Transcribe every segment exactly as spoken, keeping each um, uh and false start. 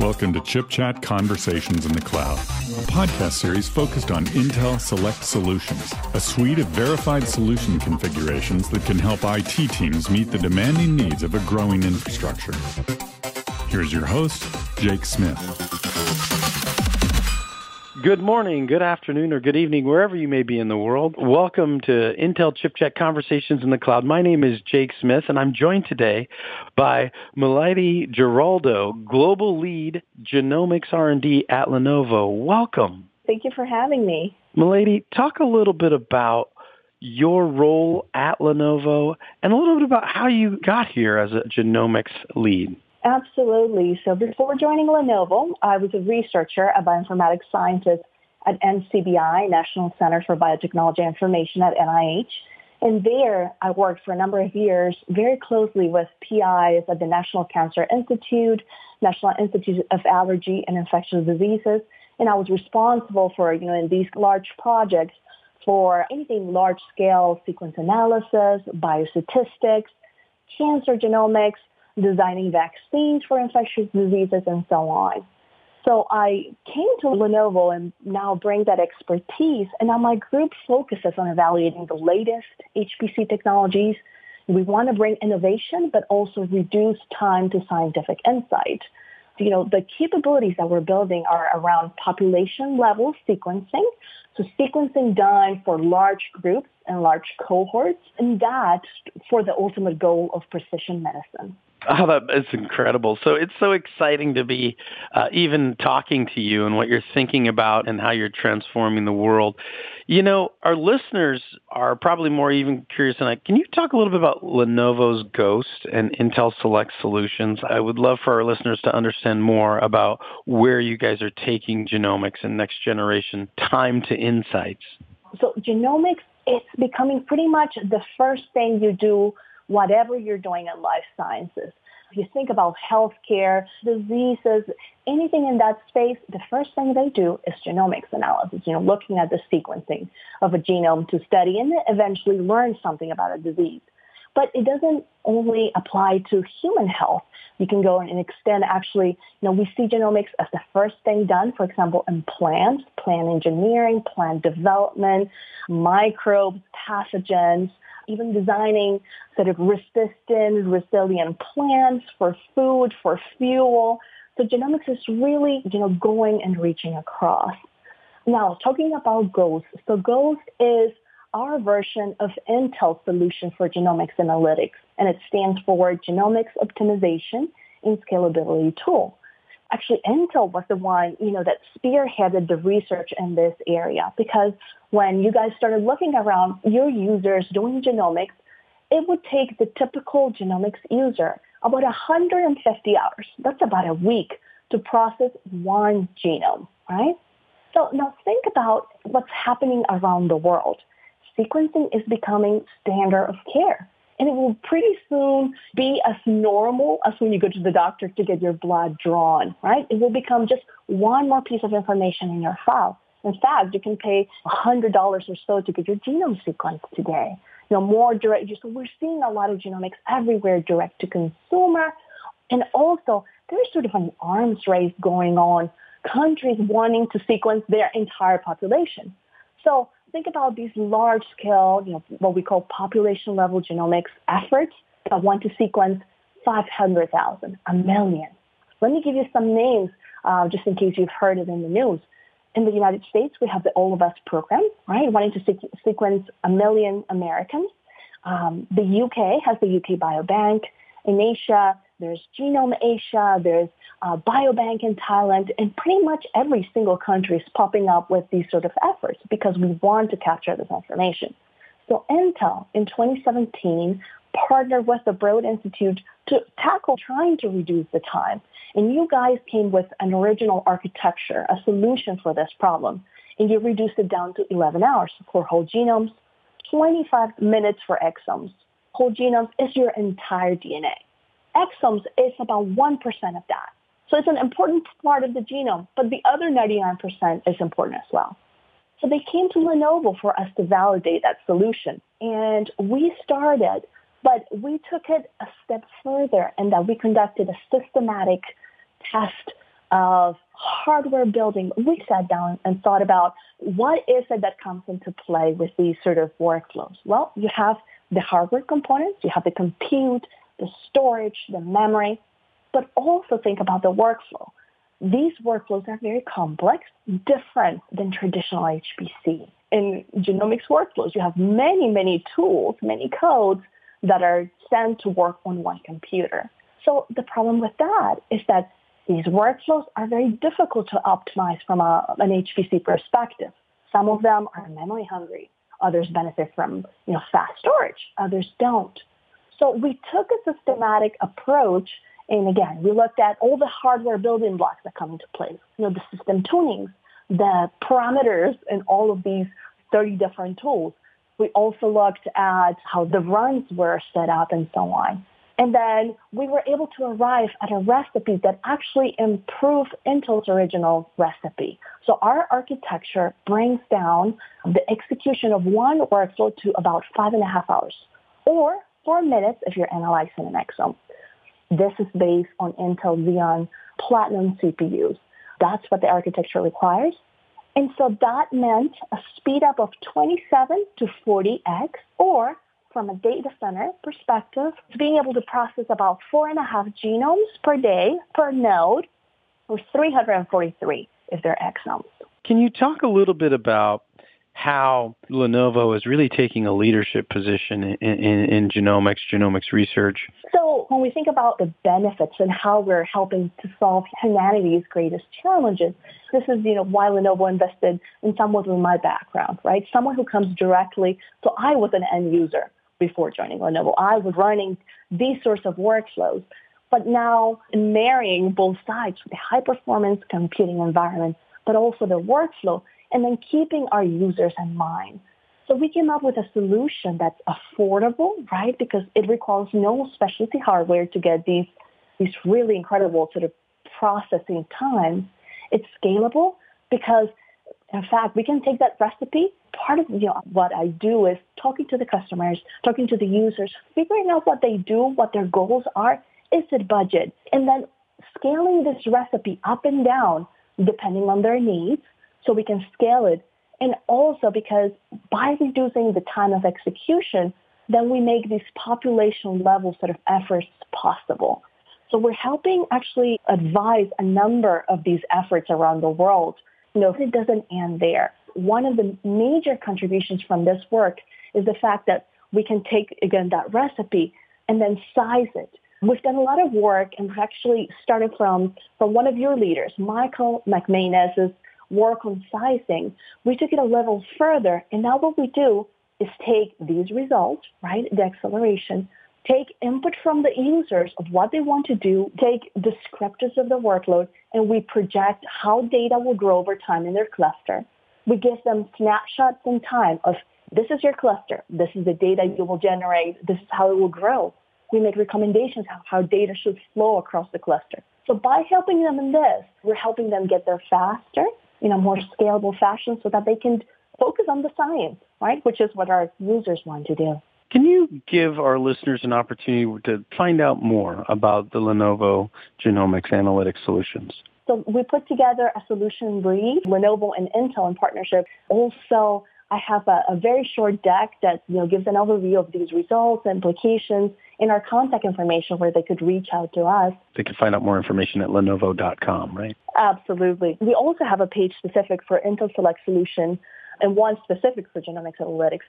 Welcome to Chip Chat Conversations in the Cloud, a podcast series focused on Intel Select Solutions, a suite of verified solution configurations that can help I T teams meet the demanding needs of a growing infrastructure. Here's your host, Jake Smith. Good morning, good afternoon, or good evening, wherever you may be in the world. Welcome to Intel Chip Chat Conversations in the Cloud. My name is Jake Smith, and I'm joined today by Mileidy Giraldo, Global Lead Genomics R and D at Lenovo. Welcome. Thank you for having me. Mileidy, talk a little bit about your role at Lenovo and a little bit about how you got here as a genomics lead. Absolutely. So before joining Lenovo, I was a researcher, a bioinformatics scientist at N C B I, National Center for Biotechnology Information at N I H. And there, I worked for a number of years very closely with P Is at the National Cancer Institute, National Institute of Allergy and Infectious Diseases. And I was responsible for, you know, in these large projects for anything large-scale sequence analysis, biostatistics, cancer genomics, designing vaccines for infectious diseases, and so on. So I came to Lenovo and now bring that expertise, and now my group focuses on evaluating the latest H P C technologies. We want to bring innovation, but also reduce time to scientific insight. You know, the capabilities that we're building are around population-level sequencing, so sequencing done for large groups and large cohorts, and that for the ultimate goal of precision medicine. Oh, that is incredible. So it's so exciting to be uh, even talking to you and what you're thinking about and how you're transforming the world. You know, our listeners are probably more even curious than I. Can you talk a little bit about Lenovo's Ghost and Intel Select Solutions? I would love for our listeners to understand more about where you guys are taking genomics and next generation time to insights. So genomics, it's becoming pretty much the first thing you do whatever you're doing in life sciences. If you think about healthcare, diseases, anything in that space, the first thing they do is genomics analysis, you know, looking at the sequencing of a genome to study and eventually learn something about a disease. But it doesn't only apply to human health. You can go and extend, actually, you know, we see genomics as the first thing done, for example, in plants, plant engineering, plant development, microbes, pathogens, even designing sort of resistant, resilient plants for food, for fuel. So genomics is really, you know, going and reaching across. Now, talking about Ghost. So Ghost is our version of Intel's solution for genomics analytics, and it stands for Genomics Optimization and Scalability Tool. Actually, Intel was the one, you know, that spearheaded the research in this area, because when you guys started looking around your users doing genomics, it would take the typical genomics user about one hundred fifty hours. That's about a week to process one genome, right? So now think about what's happening around the world. Sequencing is becoming standard of care, and it will pretty soon be as normal as when you go to the doctor to get your blood drawn, right? It will become just one more piece of information in your file. In fact, you can pay one hundred dollars or so to get your genome sequenced today. You know, more direct. So we're seeing a lot of genomics everywhere, direct to consumer. And also, there's sort of an arms race going on, countries wanting to sequence their entire population. So think about these large-scale, you know, what we call population-level genomics efforts that want to sequence five hundred thousand, a million. Let me give you some names, uh, just in case you've heard it in the news. In the United States, we have the All of Us program, right, wanting to se- sequence a million Americans. Um, the U K has the U K Biobank. In Asia, there's Genome Asia, there's uh, Biobank in Thailand, and pretty much every single country is popping up with these sort of efforts because we want to capture this information. So Intel, in twenty seventeen, partnered with the Broad Institute to tackle trying to reduce the time. And you guys came with an original architecture, a solution for this problem. And you reduced it down to eleven hours for whole genomes, twenty-five minutes for exomes. Whole genomes is your entire D N A. Exomes is about one percent of that. So it's an important part of the genome, but the other ninety-nine percent is important as well. So they came to Lenovo for us to validate that solution. And we started, but we took it a step further in that we conducted a systematic test of hardware building, we sat down and thought about what is it that comes into play with these sort of workflows. Well, you have the hardware components, you have the compute, the storage, the memory, but also think about the workflow. These workflows are very complex, different than traditional H P C. In genomics workflows, you have many, many tools, many codes that are sent to work on one computer. So the problem with that is that these workflows are very difficult to optimize from a, an H P C perspective. Some of them are memory hungry. Others benefit from, you know, fast storage. Others don't. So we took a systematic approach. And again, we looked at all the hardware building blocks that come into place, you know, the system tunings, the parameters in all of these thirty different tools. We also looked at how the runs were set up and so on. And then we were able to arrive at a recipe that actually improved Intel's original recipe. So our architecture brings down the execution of one workflow to about five and a half hours or four minutes if you're analyzing an exome. This is based on Intel Xeon Platinum C P Us. That's what the architecture requires. And so that meant a speed up of twenty-seven to forty x, or from a data center perspective, being able to process about four and a half genomes per day per node, or three hundred forty-three if they're exomes. Can you talk a little bit about how Lenovo is really taking a leadership position in, in, in genomics, genomics research? So when we think about the benefits and how we're helping to solve humanity's greatest challenges, this is, you know, why Lenovo invested in someone with my background, right? Someone who comes directly. So I was an end user before joining Lenovo. I was running these sorts of workflows. But now marrying both sides, the high-performance computing environment, but also the workflow, and then keeping our users in mind. So we came up with a solution that's affordable, right? Because it requires no specialty hardware to get these, these really incredible sort of processing times. It's scalable because, in fact, we can take that recipe. Part of, you know, what I do is talking to the customers, talking to the users, figuring out what they do, what their goals are, is it budget? And then scaling this recipe up and down depending on their needs, so we can scale it. And also because by reducing the time of execution, then we make these population level sort of efforts possible. So we're helping actually advise a number of these efforts around the world. You know, it doesn't end there. One of the major contributions from this work is the fact that we can take, again, that recipe and then size it. We've done a lot of work, and we've actually started from, from one of your leaders, Michael McManus's work on sizing. We took it a level further, and now what we do is take these results, right, the acceleration, take input from the users of what they want to do, take descriptors of the workload, and we project how data will grow over time in their cluster. We give them snapshots in time of this is your cluster, this is the data you will generate, this is how it will grow. We make recommendations on how data should flow across the cluster. So by helping them in this, we're helping them get there faster, in a more scalable fashion, so that they can focus on the science, right, which is what our users want to do. Can you give our listeners an opportunity to find out more about the Lenovo Genomics Analytics Solutions? So we put together a solution brief, Lenovo and Intel in partnership. Also, I have a, a very short deck that, you know, gives an overview of these results, implications, and our contact information where they could reach out to us. They can find out more information at lenovo dot com, right? Absolutely. We also have a page specific for Intel Select Solution and one specific for Genomics Analytics.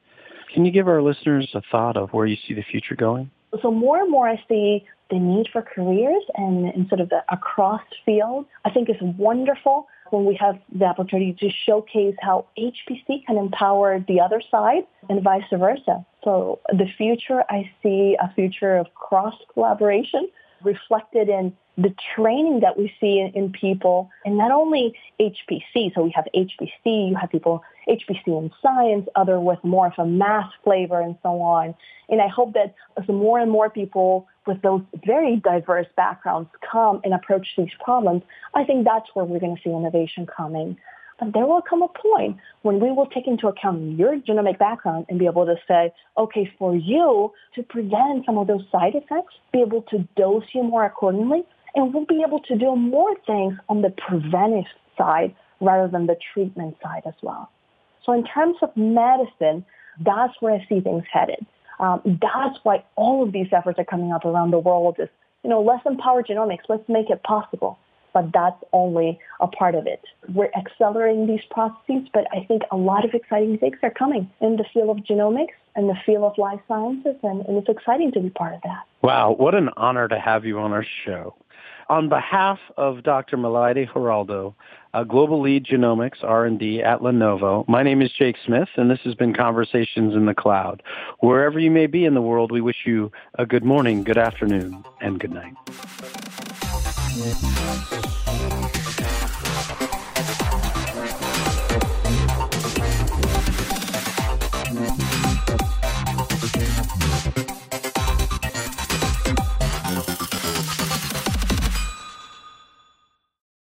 Can you give our listeners a thought of where you see the future going? So more and more I see the need for careers and, and sort of the across field. I think it's wonderful when we have the opportunity to showcase how H P C can empower the other side and vice versa. So the future, I see a future of cross-collaboration reflected in the training that we see in, in people, and not only H P C. So we have H P C, you have people, H P C in science, other with more of a math flavor and so on. And I hope that as more and more people with those very diverse backgrounds come and approach these problems, I think that's where we're going to see innovation coming. But there will come a point when we will take into account your genomic background and be able to say, okay, for you to prevent some of those side effects, be able to dose you more accordingly, and we'll be able to do more things on the preventive side rather than the treatment side as well. So in terms of medicine, that's where I see things headed. Um, that's why all of these efforts are coming up around the world is, you know, let's empower genomics, let's make it possible. But that's only a part of it. We're accelerating these processes, but I think a lot of exciting things are coming in the field of genomics and the field of life sciences, and, and it's exciting to be part of that. Wow, what an honor to have you on our show. On behalf of Doctor Mileidy Giraldo, a global lead genomics R and D at Lenovo, my name is Jake Smith, and this has been Conversations in the Cloud. Wherever you may be in the world, we wish you a good morning, good afternoon, and good night. We'll be right back.